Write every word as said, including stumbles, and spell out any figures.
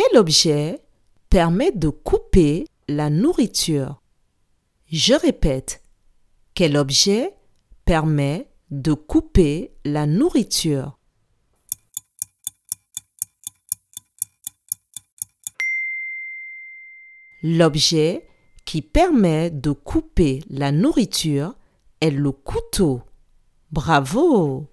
Quel objet permet de couper la nourriture? Je répète, quel objet permet de couper la nourriture? L'objet qui permet de couper la nourriture est le couteau. Bravo!